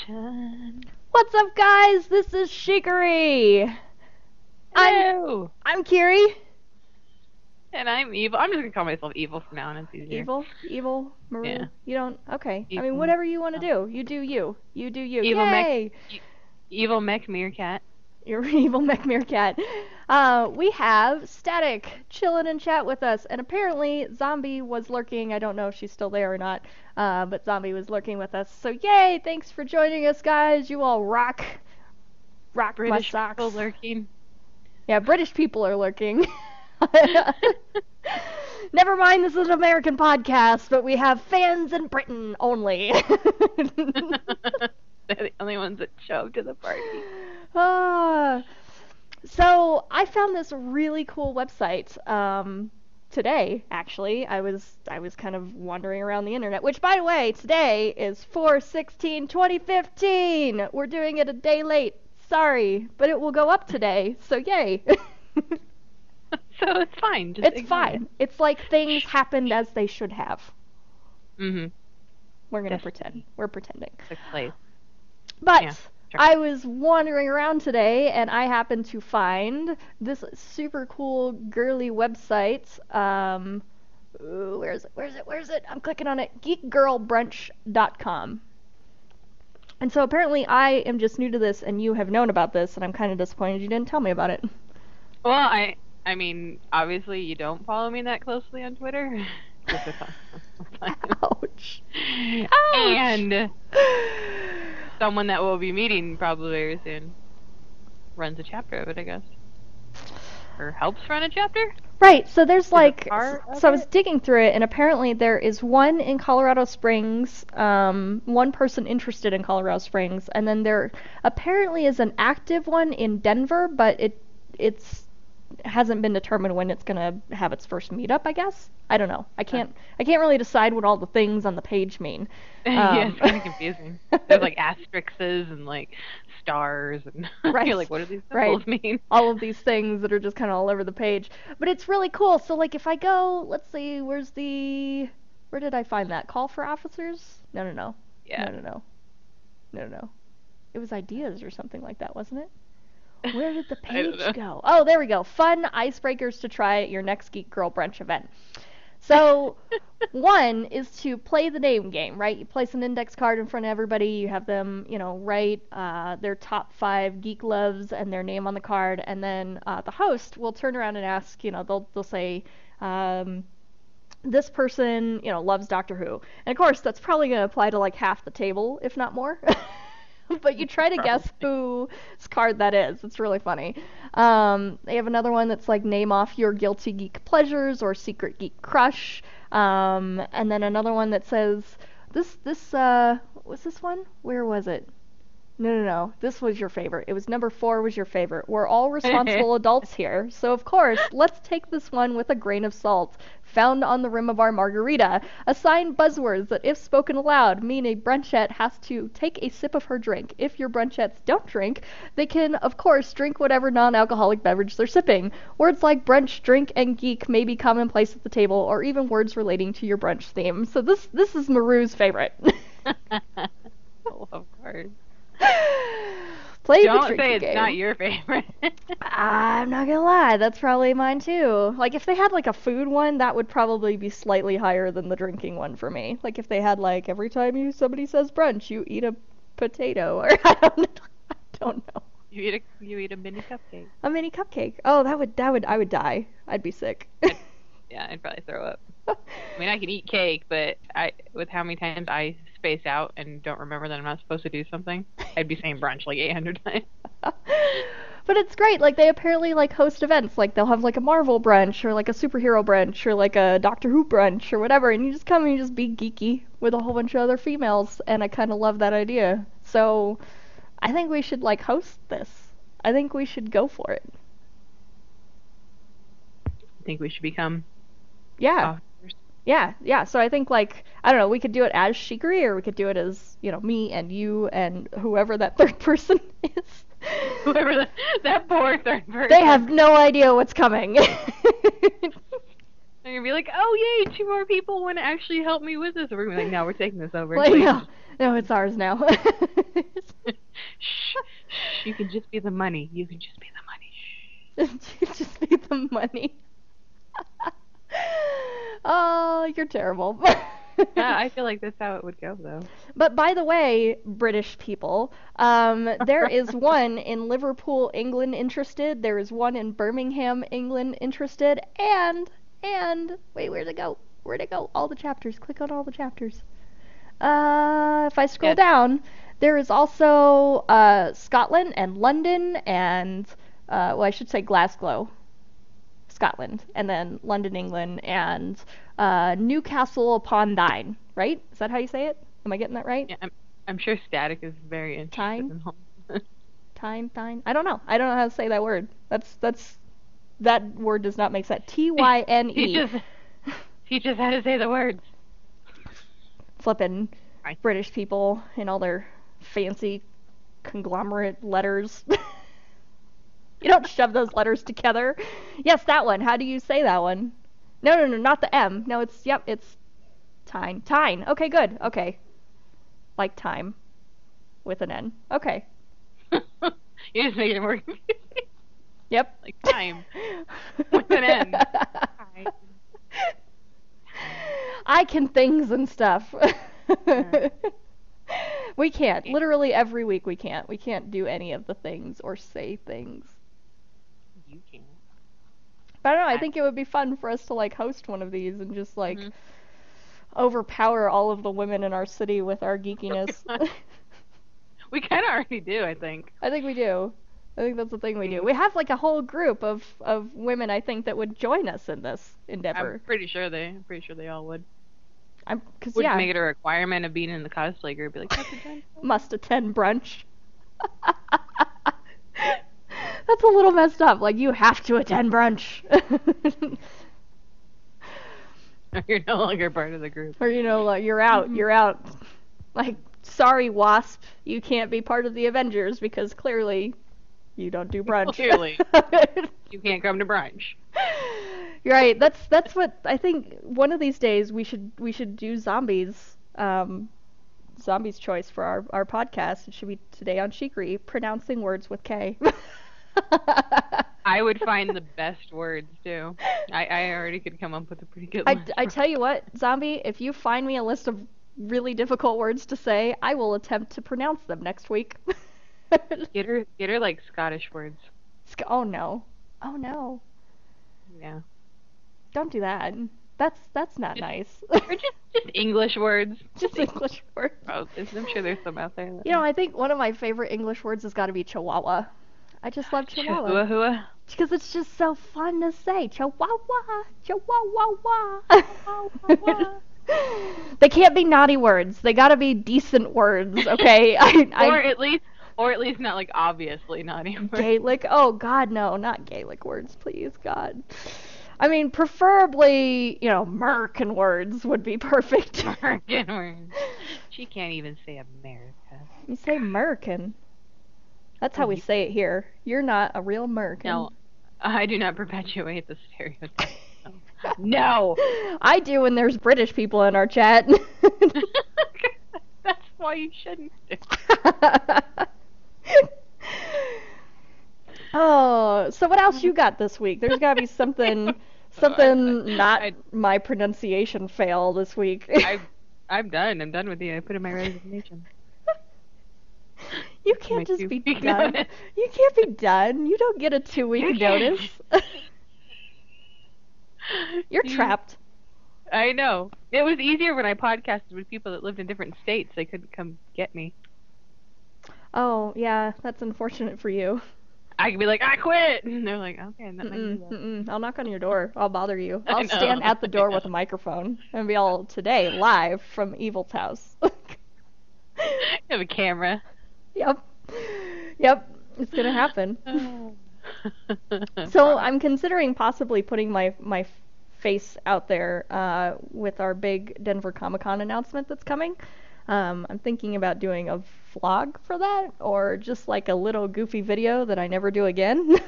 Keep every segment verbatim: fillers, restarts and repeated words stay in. Expedition. What's up, guys? This is Shikari. Hello. I'm, I'm Kiri. And I'm Evil. I'm just going to call myself Evil from now on. It's easier. Evil? Evil? Maru? Yeah. You don't... Okay. Evil. I mean, whatever you want to do. You do you. You do you. Evil Yay! Mech, evil Mech Meerkat. Your Evil Mech Meerkat. Uh, we have Static chilling in chat with us. And apparently, Zombie was lurking. I don't know if she's still there or not. Uh, but Zombie was lurking with us. So, yay! Thanks for joining us, guys. You all rock. Rock British my socks. People lurking. Yeah, British people are lurking. Never mind, this is an American podcast, but we have fans in Britain only. They're the only ones that show up to the party. Uh, so I found this really cool website um, today. Actually, I was I was kind of wandering around the internet. Which, by the way, today is four sixteen twenty fifteen. We're doing it a day late. Sorry, but it will go up today. So yay. So it's fine. Just it's fine. It. It's like things happened as they should have. Mm-hmm. We're gonna Definitely. pretend. We're pretending. Place. But yeah, sure. I was wandering around today, and I happened to find this super cool girly website. Um, ooh, where is it? Where is it? Where is it? I'm clicking on it. geek girl brunch dot com. And so apparently, I am just new to this, and you have known about this, and I'm kind of disappointed you didn't tell me about it. Well, I. I mean, obviously you don't follow me that closely on Twitter. Ouch. Ouch. And someone that we'll be meeting probably very soon runs a chapter of it, I guess. Or helps run a chapter? Right, so there's is like... So I was digging through it, and apparently there is one in Colorado Springs, um, one person interested in Colorado Springs, and then there apparently is an active one in Denver, but it it's... hasn't been determined when it's gonna have its first meetup, I guess. I don't know. I can't. I can't really decide what all the things on the page mean. Um, yeah, it's kind of confusing. There's like asterisks and like stars, and right. You're like, what do these symbols right. mean? All of these things that are just kind of all over the page. But it's really cool. So like, if I go, let's see, where's the? Where did I find that? Call for officers? No, no, no. Yeah. No, no, no. No, no, no. It was ideas or something like that, wasn't it? Where did the page go? Oh, there we go. Fun icebreakers to try at your next Geek Girl Brunch event. So, one is to play the name game, right? You place an index card in front of everybody. You have them, you know, write uh, their top five geek loves and their name on the card. And then uh, the host will turn around and ask, you know, they'll, they'll say... Um, this person, you know, loves Doctor Who. And, of course, that's probably going to apply to, like, half the table, if not more. But you try to Probably. guess whose card that is. It's really funny. Um, they have another one that's like name off your guilty geek pleasures or secret geek crush. Um, and then another one that says this this uh what's this one? Where was it? No, no, no. This was your favorite. It was number four was your favorite. We're all responsible adults here. So, of course, let's take this one with a grain of salt. Found on the rim of our margarita. Assign buzzwords that, if spoken aloud, mean a brunchette has to take a sip of her drink. If your brunchettes don't drink, they can, of course, drink whatever non-alcoholic beverage they're sipping. Words like brunch, drink, and geek may be commonplace at the table, or even words relating to your brunch theme. So this this is Maru's favorite. Oh, of course. Play Don't the say it's game. Not your favorite. I'm not gonna lie, that's probably mine too. Like if they had like a food one, that would probably be slightly higher than the drinking one for me. Like if they had like every time you somebody says brunch, you eat a potato, or I don't know. I don't know. You eat a you eat a mini cupcake. A mini cupcake. Oh, that would that would I would die. I'd be sick. I'd, yeah, I'd probably throw up. I mean, I can eat cake, but I with how many times I space out and don't remember that I'm not supposed to do something, I'd be saying brunch like eight hundred times. But it's great. Like, they apparently, like, host events. Like, they'll have, like, a Marvel brunch or, like, a superhero brunch or, like, a Doctor Who brunch or whatever. And you just come and you just be geeky with a whole bunch of other females. And I kind of love that idea. So I think we should, like, host this. I think we should go for it. I think we should become... Yeah. Authors. Yeah, yeah. So I think, like, I don't know, we could do it as Shikari, or we could do it as, you know, me and you and whoever that third person is. Whoever the, that poor third person. They have no idea what's coming. They're going to be like, oh, yay, two more people want to actually help me with this. And we're going to be like, no, we're taking this over. Like, no, no, it's ours now. Shh, shh, you can just be the money. You can just be the money. Shh. You can just be the money. Oh, you're terrible. Yeah, I feel like that's how it would go, though. But by the way, British people, um, there is one in Liverpool, England, interested. There is one in Birmingham, England, interested. And, and, wait, where'd it go? Where'd it go? All the chapters. Click on all the chapters. Uh, if I scroll yeah. down, there is also uh, Scotland and London and, uh, well, I should say Glasgow, Scotland, and then London, England, and uh, Newcastle upon Tyne, right? Is that how you say it? Am I getting that right? Yeah, I'm, I'm sure Static is very interested Tyne? in home. Tyne, Tyne. I don't know. I don't know how to say that word. That's, that's, that word does not make sense. T Y N E. Teach us, teach us how to say the words. Flippin' British people and all their fancy conglomerate letters. You don't shove those letters together. Yes, that one. How do you say that one? No, no, no, not the M. No, it's, yep, it's Tyne. Tyne. Okay, good. Okay. Like time with an N. Okay. You just made it more confusing. Yep. Like time with an N. I can things and stuff. We can't. Literally every week we can't. We can't do any of the things or say things. You can't. But I don't know. I think it would be fun for us to, like, host one of these and just, like, mm-hmm. overpower all of the women in our city with our geekiness. We kind of already do, I think. I think we do. I think that's the thing we do. We have, like, a whole group of, of women, I think, that would join us in this endeavor. I'm pretty sure they, I'm pretty sure they all would. I'm, cause, would yeah. make it a requirement of being in the cosplay group. Be like, must attend brunch. That's a little messed up. Like, you have to attend brunch. Or you're no longer part of the group. Or, you know, like, you're out. You're out. Like, sorry, Wasp. You can't be part of the Avengers because clearly you don't do brunch. Clearly. You can't come to brunch. Right, that's that's what I think. One of these days we should we should do zombies, um, zombies choice for our, our podcast. It should be today on Shikari, pronouncing words with K. I would find the best words too. I, I already could come up with a pretty good. I, I tell you what, zombie, if you find me a list of really difficult words to say, I will attempt to pronounce them next week. get her get her like Scottish words. Sc- oh no, oh no. Yeah. Don't do that. That's that's not just, nice. Or just, just English words. Just English words. Oh, I'm sure there's some out there. You know, I think one of my favorite English words has got to be chihuahua. I just love chihuahua. Chihuahua. Because it's just so fun to say. Chihuahua. Chihuahua. Chihuahua. They can't be naughty words. They got to be decent words, okay? I, I, or at least or at least not, like, obviously naughty words. Gaelic. Oh, God, no. Not Gaelic words, please, God. I mean, preferably, you know, American words would be perfect. American words. She can't even say America. You say American. That's how we say it here. You're not a real American. No, I do not perpetuate the stereotype. No. I do when there's British people in our chat. That's why you shouldn't do it. Oh, so what else you got this week? There's got to be something, something oh, I, not I, my pronunciation fail this week. I, I'm done. I'm done with you. I put in my resignation. You can't just be done. Notice. You can't be done. You don't get a two-week notice. You're you, trapped. I know. It was easier when I podcasted with people that lived in different states. They couldn't come get me. Oh, yeah. That's unfortunate for you. I could be like, I quit, and they're like, okay, and that mm-mm, might be that. I'll knock on your door. I'll bother you. I'll stand at the door with a microphone and be all today live from Evil's house. You have a camera. Yep, yep, it's gonna happen. So I'm considering possibly putting my my face out there uh, with our big Denver Comic-Con announcement that's coming. Um, I'm thinking about doing a vlog for that, or just like a little goofy video that I never do again.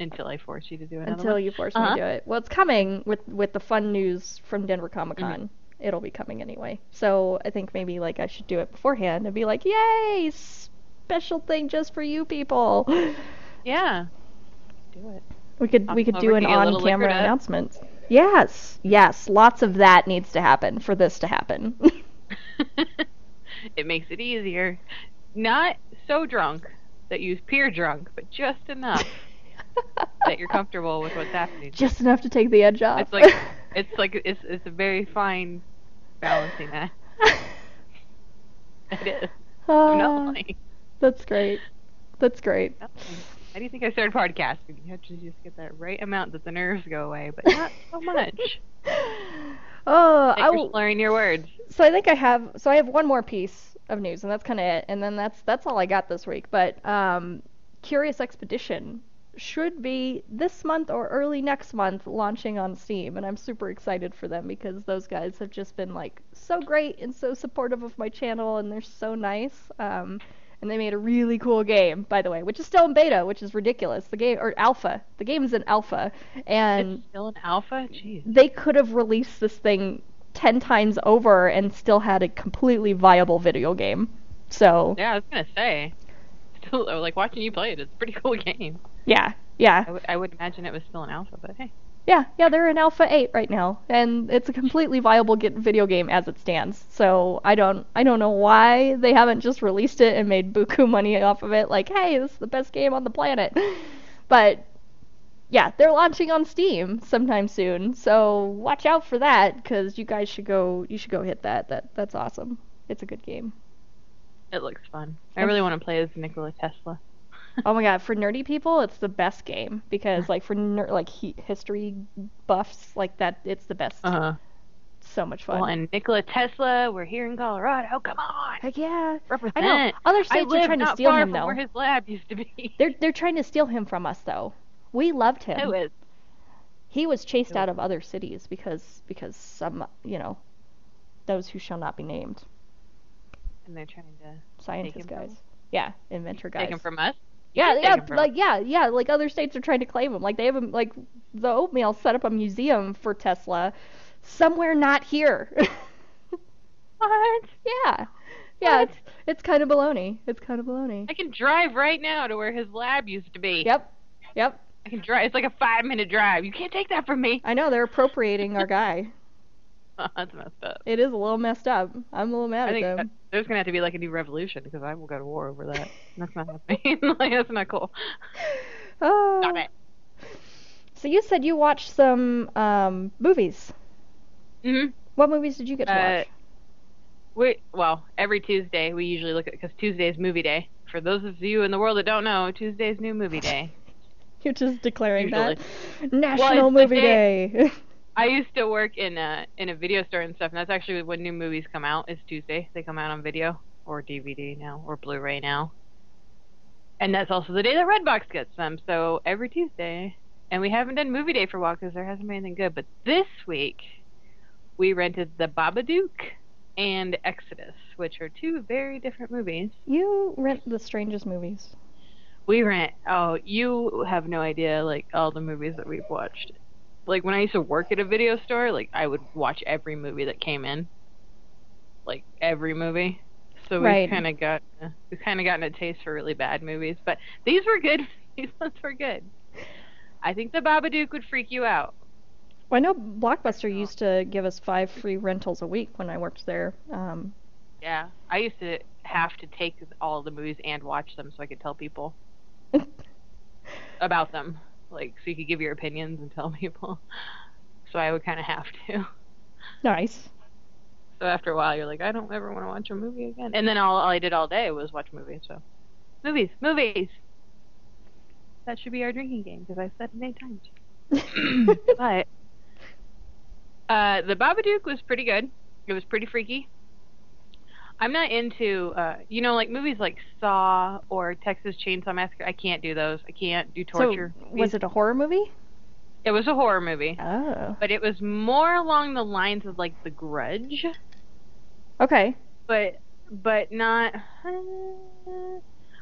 Until I force you to do it. Until one. you force uh-huh. me to do it. Well, it's coming with, with the fun news from Denver Comic-Con. Mm-hmm. it'll be coming anyway. So I think maybe like I should do it beforehand and be like, yay, special thing just for you people. Yeah. Do it. We could I'll, we could I'll do an on-camera announcement. Yes, yes, lots of that needs to happen for this to happen. It makes it easier. Not so drunk that you peer drunk, but just enough that you're comfortable with what's happening. Just enough to take the edge off. It's like it's like it's it's a very fine balancing act. It is. Uh, I'm not lying. That's great. That's great. How do you think I started podcasting? You have to just get that right amount that the nerves go away, but not so much. Oh, I will learn your words. So I think I have. So I have one more piece of news, and that's kind of it. And then that's that's all I got this week. But um, Curious Expedition should be this month or early next month launching on Steam, and I'm super excited for them because those guys have just been like so great and so supportive of my channel, and they're so nice. Um, And they made a really cool game, by the way, which is still in beta, which is ridiculous. The game, or alpha. The game is in alpha. And it's still in alpha? Jeez. They could have released this thing ten times over and still had a completely viable video game. So. Yeah, I was going to say. Still, like, watching you play it, it's a pretty cool game. Yeah, yeah. I, w- I would imagine it was still in alpha, but hey. Yeah, yeah, they're in alpha eight right now, and it's a completely viable get video game as it stands. So I don't, I don't know why they haven't just released it and made buku money off of it. Like, hey, this is the best game on the planet. But yeah, they're launching on Steam sometime soon. So watch out for that, because you guys should go, you should go hit that. That that's awesome. It's a good game. It looks fun. I really want to play as Nikola Tesla. Oh my god, for nerdy people, it's the best game, because like for ner- like he- history buffs like that, it's the best. Uh-huh. So much fun. Well, and Nikola Tesla, we're here in Colorado. Come on. Heck yeah. Represent. I know. Other states I are trying to steal far him from though. Where his lab used to be. They're they're trying to steal him from us though. We loved him. Who is? He was chased out of other cities because because some, you know, those who shall not be named. And they're trying to scientist guys. From? Yeah, inventor guys. Take him from us. Yeah, yeah, like yeah, yeah, like other states are trying to claim them. Like they have a, like the Oatmeal set up a museum for Tesla somewhere not here. What? Yeah. Yeah, what? it's it's kind of baloney. It's kind of baloney. I can drive right now to where his lab used to be. Yep. Yep. I can drive. It's like a five-minute drive. You can't take that from me. I know, they're appropriating our guy. Oh, that's messed up. It is a little messed up. I'm a little mad I at think them. That, there's going to have to be like a new revolution, because I will go to war over that. That's not happening. Like, that's not cool. Oh. Stop it. So you said you watched some um, movies. Mm-hmm. What movies did you get to watch? Uh, we, well, every Tuesday we usually look at, because Tuesday's movie day. For those of you in the world that don't know, Tuesday's new movie day. You're just declaring usually. That? National well, Movie Day! day. I used to work in a, in a video store and stuff, and that's actually when new movies come out, is Tuesday. They come out on video, or D V D now, or Blu-ray now. And that's also the day that Redbox gets them, so every Tuesday. And we haven't done movie day for a while, because there hasn't been anything good. But this week, we rented The Babadook and Exodus, which are two very different movies. You rent the strangest movies. We rent, oh, you have no idea, like, all the movies that we've watched. Like, when I used to work at a video store, like, I would watch every movie that came in. Like, every movie. So we've right. kind of got, we've kind of gotten a taste for really bad movies. But these were good. These ones were good. I think The Babadook would freak you out. Well, I know Blockbuster oh. used to give us five free rentals a week when I worked there. Um, yeah. I used to have to take all the movies and watch them so I could tell people about them. Like, so you could give your opinions and tell people. So I would kind of have to. Nice. So after a while, you're like, I don't ever want to watch a movie again. And then all, all I did all day was watch movies. So movies, movies. That should be our drinking game, because I've said it many times. But uh, The Babadook was pretty good. It was pretty freaky. I'm not into, uh, you know, like movies like Saw or Texas Chainsaw Massacre. I can't do those. I can't do torture. So was it a horror movie? It was a horror movie. Oh. But it was more along the lines of like The Grudge. Okay. But but not, uh,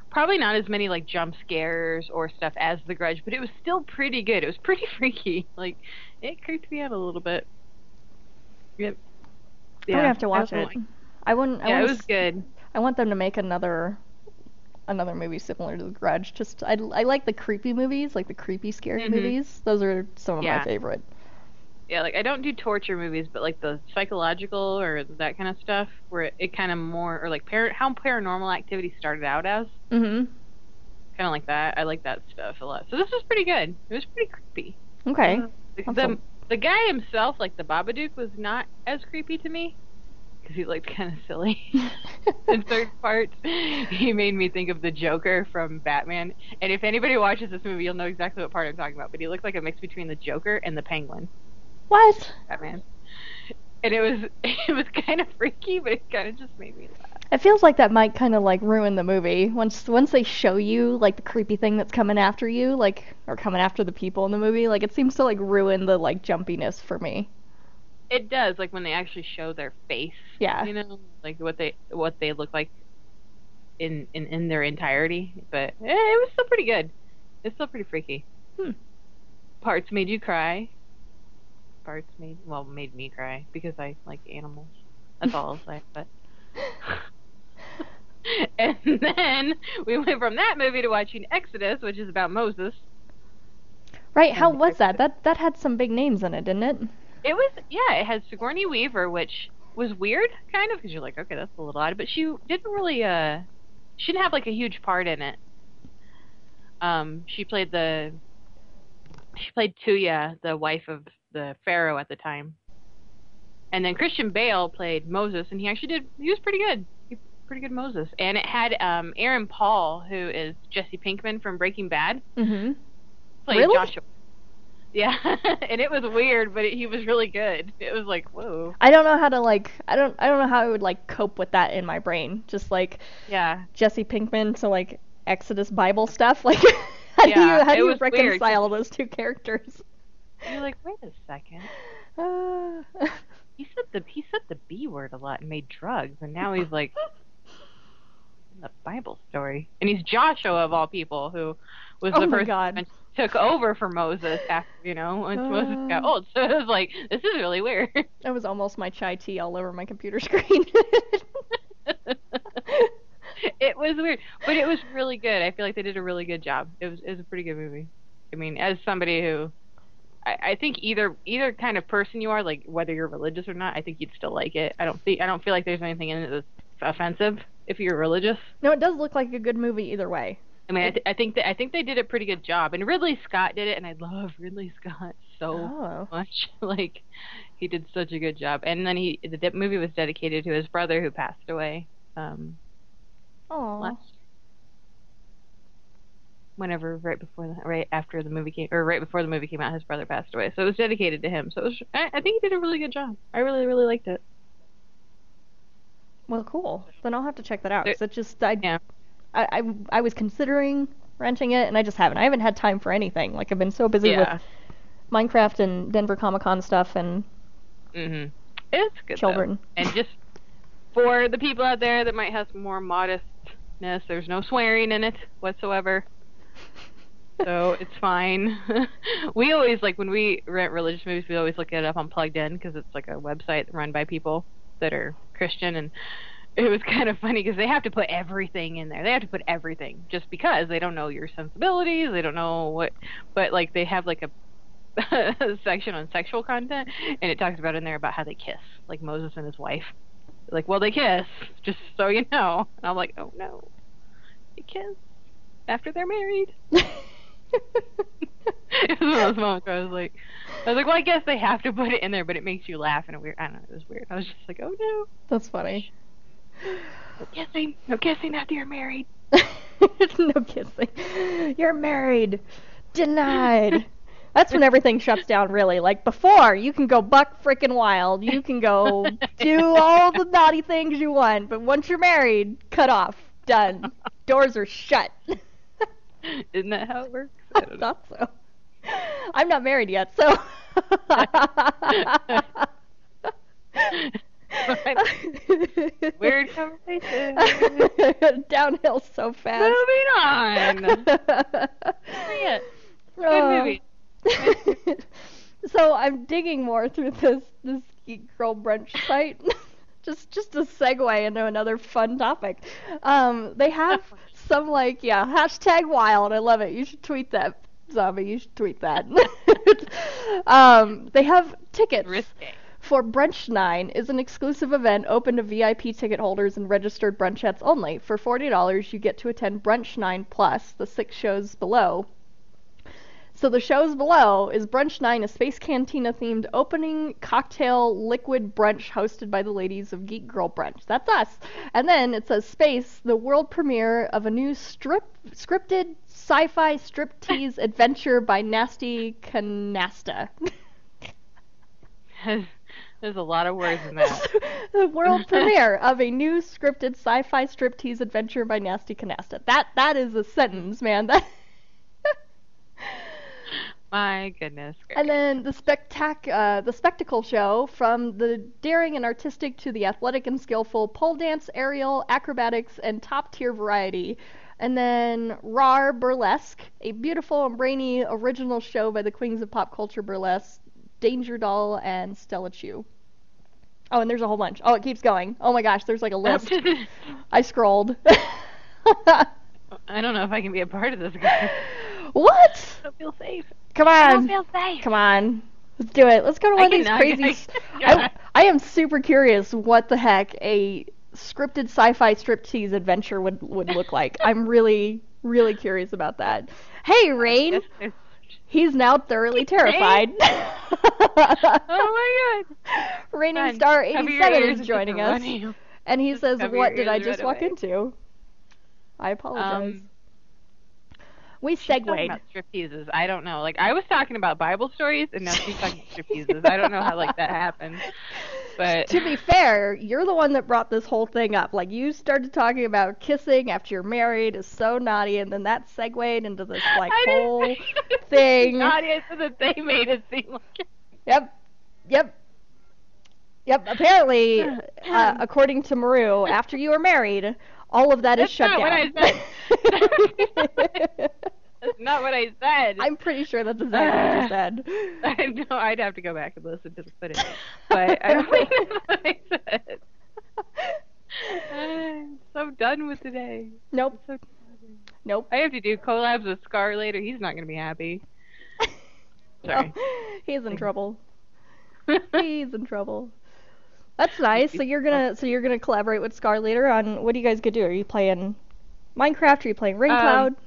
probably not as many like jump scares or stuff as The Grudge, but it was still pretty good. It was pretty freaky. Like, it creeped me out a little bit. Yep. Yeah, I have to watch I it. Like... I wouldn't. I yeah, it was good. I want them to make another another movie similar to The Grudge. Just I, I like the creepy movies, like the creepy scary mm-hmm. movies. Those are some of yeah. my favorite. Yeah, like I don't do torture movies, but like the psychological or that kind of stuff, where it, it kind of more or like par- how Paranormal Activity started out as. Mm-hmm. Kind of like that. I like that stuff a lot. So this was pretty good. It was pretty creepy. Okay. Uh, awesome. The the guy himself, like the Babadook, was not as creepy to me because he looked kind of silly. In third part, he made me think of the Joker from Batman. And if anybody watches this movie, you'll know exactly what part I'm talking about. But he looked like a mix between the Joker and the Penguin. What? Batman. And it was it was kind of freaky, but it kind of just made me laugh. It feels like that might kind of like ruin the movie once once they show you like the creepy thing that's coming after you, like or coming after the people in the movie. Like it seems to like ruin the like jumpiness for me. It does, like when they actually show their face. Yeah. You know, like what they what they look like in in, in their entirety. But eh, it was still pretty good. It's still pretty freaky. Hmm. Parts made you cry. Parts made well made me cry because I like animals. That's all I'll say. But. And then we went from that movie to watching Exodus, which is about Moses. Right, how was that? That that had some big names in it, didn't it? It was, yeah, it had Sigourney Weaver, which was weird, kind of, because you're like, okay, that's a little odd, but she didn't really, uh, she didn't have, like, a huge part in it. Um, she played the, she played Tuya, the wife of the Pharaoh at the time. And then Christian Bale played Moses, and he actually did, he was pretty good. He was pretty good Moses. And it had um, Aaron Paul, who is Jesse Pinkman from Breaking Bad, mm-hmm. played really? Joshua. Yeah, and it was weird, but it, he was really good. It was like, whoa. I don't know how to, like, I don't I don't know how I would, like, cope with that in my brain. Just, like, yeah, Jesse Pinkman to, like, Exodus Bible stuff. Like, how yeah, do you, how do you reconcile weird. Those two characters? You're like, wait a second. Uh... He said the he said the B word a lot and made drugs, and now he's like in the Bible story, and he's Joshua of all people, who was oh the person that took over for Moses after you know once uh, Moses got old. So it was like this is really weird. That was almost my chai tea all over my computer screen. It was weird, but it was really good. I feel like they did a really good job. It was it was a pretty good movie. I mean, as somebody who. I, I think either either kind of person you are, like whether you're religious or not, I think you'd still like it. I don't think I don't feel like there's anything in it that's offensive if you're religious. No, it does look like a good movie either way. I mean, I, th- I think that I think they did a pretty good job, and Ridley Scott did it, and I love Ridley Scott so oh. much. Like he did such a good job, and then he the de- movie was dedicated to his brother who passed away. Um, oh. Last year. Whenever right before the, right after the movie came or right before the movie came out, his brother passed away. So it was dedicated to him. So it was, I, I think he did a really good job. I really really liked it. Well, cool. Then I'll have to check that out. There, it just I, yeah. I, I I was considering renting it and I just haven't. I haven't had time for anything. Like I've been so busy yeah. with Minecraft and Denver Comic-Con stuff and mm-hmm. It's good children though. And just for the people out there that might have some more modestness, there's no swearing in it whatsoever. So it's fine. We always, like, when we rent religious movies, we always look it up on Plugged In because it's, like, a website run by people that are Christian. And it was kind of funny because they have to put everything in there. They have to put everything just because they don't know your sensibilities. They don't know what. But, like, they have, like, a section on sexual content. And it talks about in there about how they kiss, like Moses and his wife. Like, well, they kiss, just so you know. And I'm like, oh, no. They kiss after they're married. It was one of those moments where I was like, I was like, well, I guess they have to put it in there, but it makes you laugh in a weird. I don't know, it was weird. I was just like, oh no, that's funny. No kissing, no kissing after you're married. No kissing. You're married. Denied. That's when everything shuts down, really. Like before, you can go buck freaking wild. You can go do all the naughty things you want, but once you're married, cut off. Done. Doors are shut. Isn't that how it works? I, I thought so. I'm not married yet, so. Weird conversation. Downhill so fast. Moving on. Good movie. So I'm digging more through this this Geek Girl Brunch site. Just just a segue into another fun topic. Um, they have some, like, yeah, hashtag wild. I love it. You should tweet that, Zombie. You should tweet that. um, they have tickets. Risky. For Brunch nine is an exclusive event open to V I P ticket holders and registered brunchettes only. For forty dollars, you get to attend Brunch nine plus the six shows below. So the shows below is Brunch nine, a Space Cantina-themed opening cocktail liquid brunch hosted by the ladies of Geek Girl Brunch. That's us. And then it says Space, the world premiere of a new strip scripted sci-fi striptease adventure by Nasty Canasta. There's a lot of words in that. The world premiere of a new scripted sci-fi striptease adventure by Nasty Canasta. That that is a sentence, man. That... My goodness. Gracious. And then the spectac uh, the spectacle show, from the daring and artistic to the athletic and skillful, pole dance, aerial, acrobatics, and top-tier variety. And then Rar Burlesque, a beautiful and brainy original show by the queens of pop culture burlesque, Danger Doll and Stella Chu. Oh, and there's a whole bunch. Oh, it keeps going. Oh my gosh, there's like a list. I scrolled. I don't know if I can be a part of this guy. What? I don't feel safe. Come on. I don't feel safe. Come on. Let's do it. Let's go to one I of these crazy... I, I am super curious what the heck a scripted sci-fi striptease adventure would, would look like. I'm really, really curious about that. Hey, Rain. He's now thoroughly terrified. Oh my god. Reigning Star eighty-seven is joining us. Running. And he just says, what did I just right walk away. into? I apologize. Um, We segued. About stripteases. I don't know. Like, I was talking about Bible stories, and now she's talking stripteases. I don't know how, like, that happened. But to be fair, you're the one that brought this whole thing up. Like, you started talking about kissing after you're married is so naughty, and then that segued into this, like, I whole thing. Naughty, so that they made it seem like. Yep. Yep. Yep. Apparently, uh, according to Maru, after you are married, all of that That's is shut not down. What I said. That's not what I said. I'm pretty sure that's exactly uh, what you said. I know. I'd have to go back and listen to the footage. But I don't think that's what I said. I'm so done with today. Nope. So nope. I have to do collabs with Scar later. He's not going to be happy. Sorry. Oh, he's in trouble. He's in trouble. That's nice. So you're gonna so you're gonna collaborate with Scar later on. What do you guys gonna do? Are you playing Minecraft? Are you playing Raincloud? Um,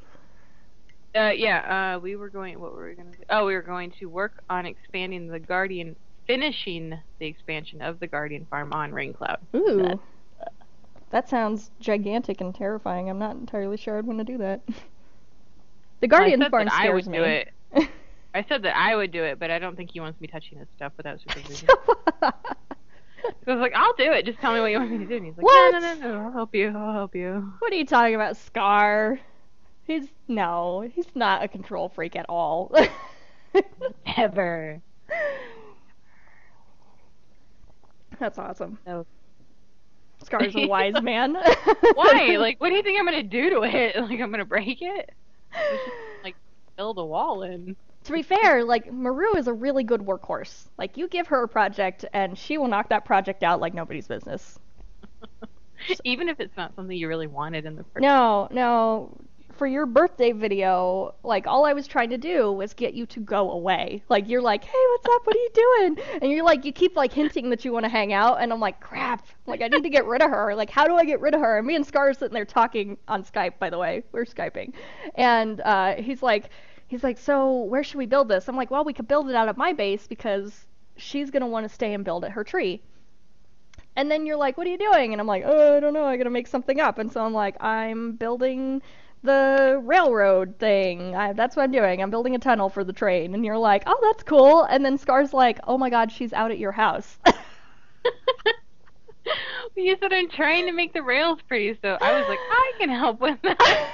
uh, yeah. Uh, we were going. What were we gonna do? Oh, we were going to work on expanding the Guardian, finishing the expansion of the Guardian Farm on Raincloud. Ooh, that, uh, that sounds gigantic and terrifying. I'm not entirely sure I'd want to do that. The Guardian well, Farm scares I would me. Do it. I said that I would do it, but I don't think he wants me touching his stuff without supervision. So I was like, I'll do it. Just tell me what you want me to do. And he's like, what? No, no, no, no. I'll help you. I'll help you. What are you talking about, Scar? He's, no, he's not a control freak at all. Never. That's awesome. No. Scar's a wise man. Why? Like, what do you think I'm going to do to it? Like, I'm going to break it? Just, like, build a wall in. To be fair, like, Maru is a really good workhorse. Like, you give her a project, and she will knock that project out like nobody's business. Even if it's not something you really wanted in the first place. No, no. For your birthday video, like, all I was trying to do was get you to go away. Like, you're like, hey, what's up? What are you doing? And you're like, you keep, like, hinting that you want to hang out, and I'm like, crap. Like, I need to get rid of her. Like, how do I get rid of her? And me and Scar are sitting there talking on Skype, by the way. We're Skyping. And uh, he's like... He's like, so where should we build this? I'm like, well, we could build it out at my base because she's going to want to stay and build at her tree. And then you're like, what are you doing? And I'm like, oh, I don't know. I got to make something up. And so I'm like, I'm building the railroad thing. I, that's what I'm doing. I'm building a tunnel for the train. And you're like, oh, that's cool. And then Scar's like, oh, my God, she's out at your house. You said I'm trying to make the rails pretty. So I was like, I can help with that.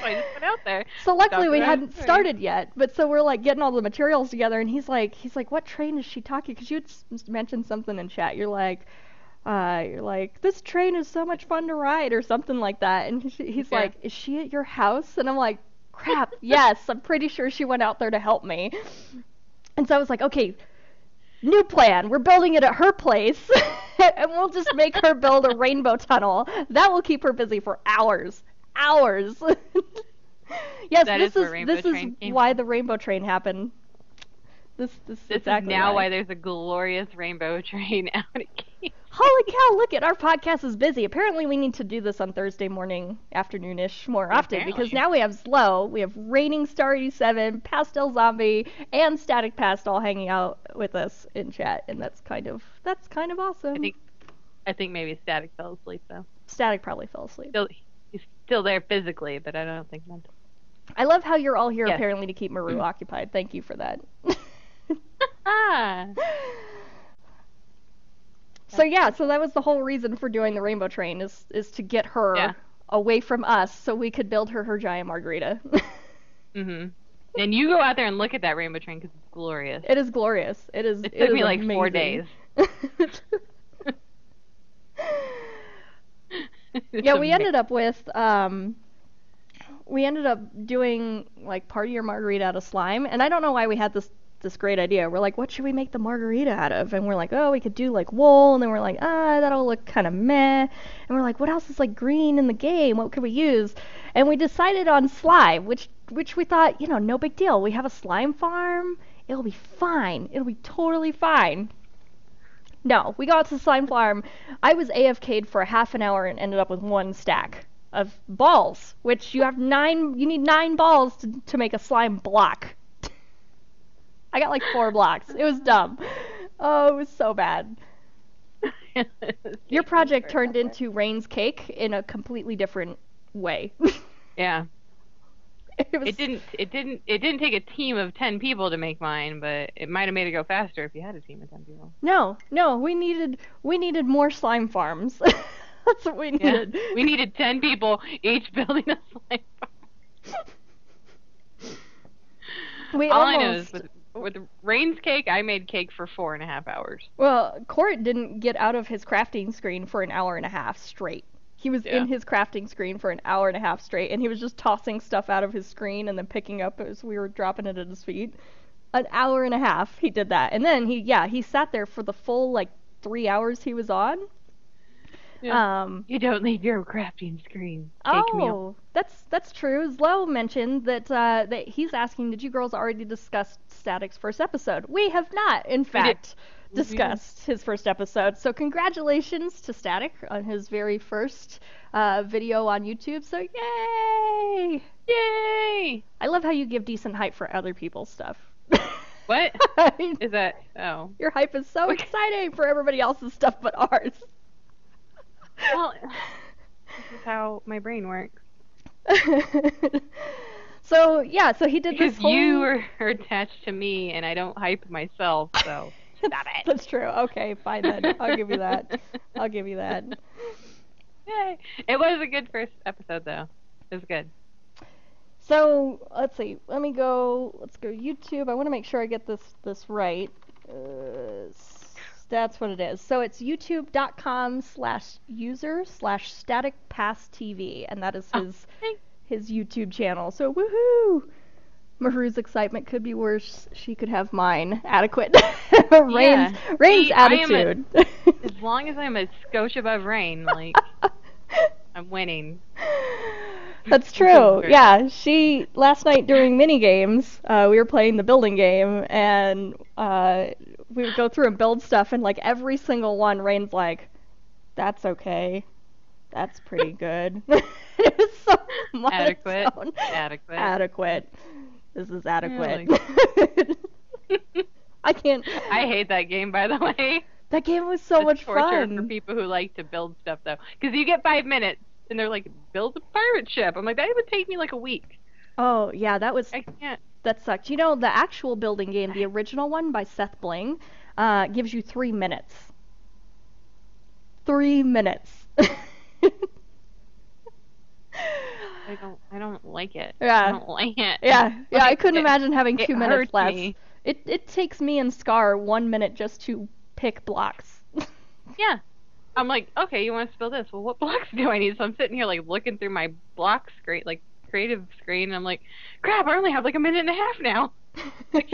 So I just went out there. So luckily Doctor we hadn't train. started yet, but so we're like getting all the materials together, and he's like, he's like, what train is she talking? Because you had mentioned something in chat. You're like, uh, you're like, this train is so much fun to ride, or something like that. And she, he's yeah. like, is she at your house? And I'm like, crap, yes, I'm pretty sure she went out there to help me. And so I was like, okay, new plan. We're building it at her place, and we'll just make her build a rainbow tunnel. That will keep her busy for hours. Hours. Yes, that this is, is this is why the rainbow train happened. This, this, this exactly is now why. why there's a glorious rainbow train out at Game. Holy cow, look at our podcast is busy. Apparently we need to do this on Thursday morning, afternoonish more often, apparently. Because now we have Slow, we have Raining Star eighty-seven, Pastel Zombie, and Staticpast all hanging out with us in chat, and that's kind of that's kind of awesome. I think I think maybe Static fell asleep though. Static probably fell asleep. Still, he's still there physically, but I don't think mentally. I love how you're all here yes. apparently to keep Maru mm-hmm. occupied. Thank you for that. So yeah, so that was the whole reason for doing the rainbow train is is to get her yeah. away from us so we could build her her giant margarita. Mhm. And you go out there and look at that rainbow train because it's glorious. It is glorious. It is. It, it took is me like amazing. four days. Yeah, we amazing. ended up with um. We ended up doing like part of your margarita out of slime, and I don't know why we had this. this great idea. We're like, what should we make the margarita out of? And we're like, oh, we could do like wool. And then we're like, ah, that'll look kind of meh. And we're like, what else is like green in the game? What could we use? And we decided on slime, which which we thought, you know, no big deal. We have a slime farm. It'll be fine. It'll be totally fine. No, we got to the slime farm. I was A F K'd for a half an hour and ended up with one stack of balls, which you have nine, you need nine balls to, to make a slime block. I got like four blocks. It was dumb. Oh, it was so bad. Your project turned into Rain's Cake in a completely different way. Yeah. It, was... it didn't. It didn't. It didn't take a team of ten people to make mine, but it might have made it go faster if you had a team of ten people. No, no. We needed. We needed more slime farms. That's what we needed. Yeah. We needed ten people each building a slime farm. We All almost... I know is with, with Rain's Cake, I made cake for four and a half hours. Well, Court didn't get out of his crafting screen for an hour and a half straight. He was yeah. in his crafting screen for an hour and a half straight, and he was just tossing stuff out of his screen and then picking up as we were dropping it at his feet. An hour and a half, he did that. And then, he yeah, he sat there for the full, like, three hours he was on. Yeah. Um, you don't leave your crafting screen. Cake oh, meal. that's that's true. Zlo mentioned that uh, that he's asking, did you girls already discuss Static's first episode? We have not, in fact, discussed his first episode. So congratulations to Static on his very first uh, video on YouTube. So yay! Yay! I love how you give decent hype for other people's stuff. What? I mean, is that? Oh, your hype is so okay. exciting for everybody else's stuff, but ours. Well, this is how my brain works. So, yeah, so he did because this whole... Because you are attached to me, and I don't hype myself, so stop it. That's true. Okay, fine then. I'll give you that. I'll give you that. Yay. It was a good first episode, though. It was good. So, let's see. Let me go... Let's go YouTube. I want to make sure I get this, this right. Uh, That's what it is. So it's youtube.com slash user slash staticpasttv, and that is his oh, his YouTube channel. So woohoo! Maru's excitement could be worse. She could have mine. Adequate. Rain's, yeah. Rain's See, attitude. A, as long as I'm a skosh above Rain, like, I'm winning. That's true. Yeah, she last night during mini games, uh, we were playing the building game, and uh, we would go through and build stuff, and like every single one, Rain's like, "That's okay, that's pretty good." It was so much adequate, adequate, adequate. This is adequate. Really? I can't. I hate that game, by the way. That game was so it's much torture fun for people who like to build stuff, though, because you get five minutes. And they're like, build a pirate ship. I'm like, that would take me like a week. Oh, yeah, that was... I can't. That sucked. You know, the actual building game, the original one by Seth Bling, uh, gives you three minutes. Three minutes. I don't I don't like it. Yeah. I don't like it. Yeah, yeah, like, I couldn't it, imagine having two minutes less. Me. It It takes me and Scar one minute just to pick blocks. Yeah. I'm like, okay, you want to spill this? Well, what blocks do I need? So I'm sitting here, like, looking through my block screen, like, creative screen, and I'm like, crap, I only have, like, a minute and a half now. Like,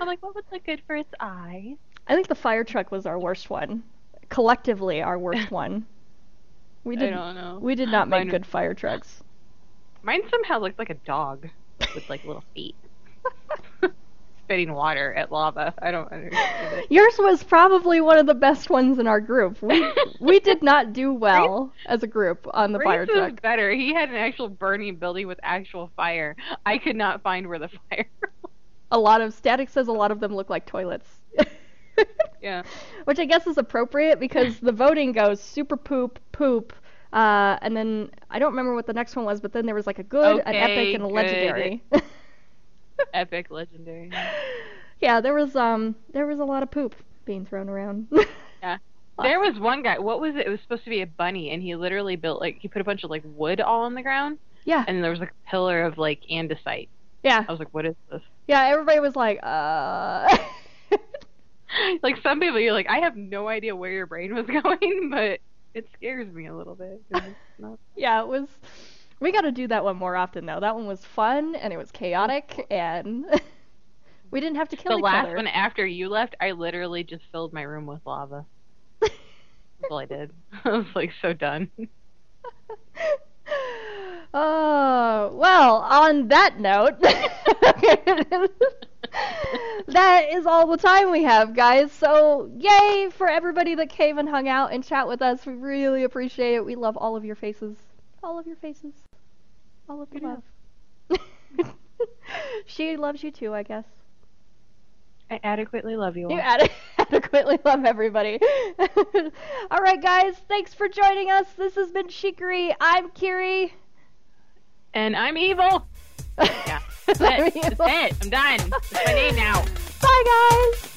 I'm like, what would look good for its eyes? I think the fire truck was our worst one. Collectively, our worst one. We did, I don't know. We did not make mine, good fire trucks. Mine somehow looked like a dog with like little feet. Spitting water at lava. I don't understand it. Yours was probably one of the best ones in our group. We we did not do well Race, as a group on the Race fire truck. Was better. He had an actual burning building with actual fire. I could not find where the fire was. A lot of Static says a lot of them look like toilets. Yeah. Which I guess is appropriate because the voting goes super poop, poop, uh, and then I don't remember what the next one was, but then there was like a good, okay, an epic, and a good. legendary. Epic, legendary. Yeah, there was um, there was a lot of poop being thrown around. Yeah. There was one guy, what was it? It was supposed to be a bunny, and he literally built, like, he put a bunch of, like, wood all on the ground. Yeah. And there was, like, a pillar of, like, andesite. Yeah. I was like, what is this? Yeah, everybody was like, uh... Like, some people, you're like, I have no idea where your brain was going, but it scares me a little bit. It's not... Yeah, it was... We gotta do that one more often, though. That one was fun, and it was chaotic, and we didn't have to kill the each other. The last one after you left, I literally just filled my room with lava. That's all I did. I was, like, so done. Oh, well, on that note... That is all the time we have, guys. So, yay for everybody that came and hung out and chat with us. We really appreciate it. We love all of your faces. All of your faces. All of your love. She loves you too, I guess. I adequately love you all. You ad- adequately love everybody. All right, guys. Thanks for joining us. This has been Shikari. I'm Kiri. And I'm evil. Yeah. That's it. That's it. I'm done. That's my name now. Bye, guys.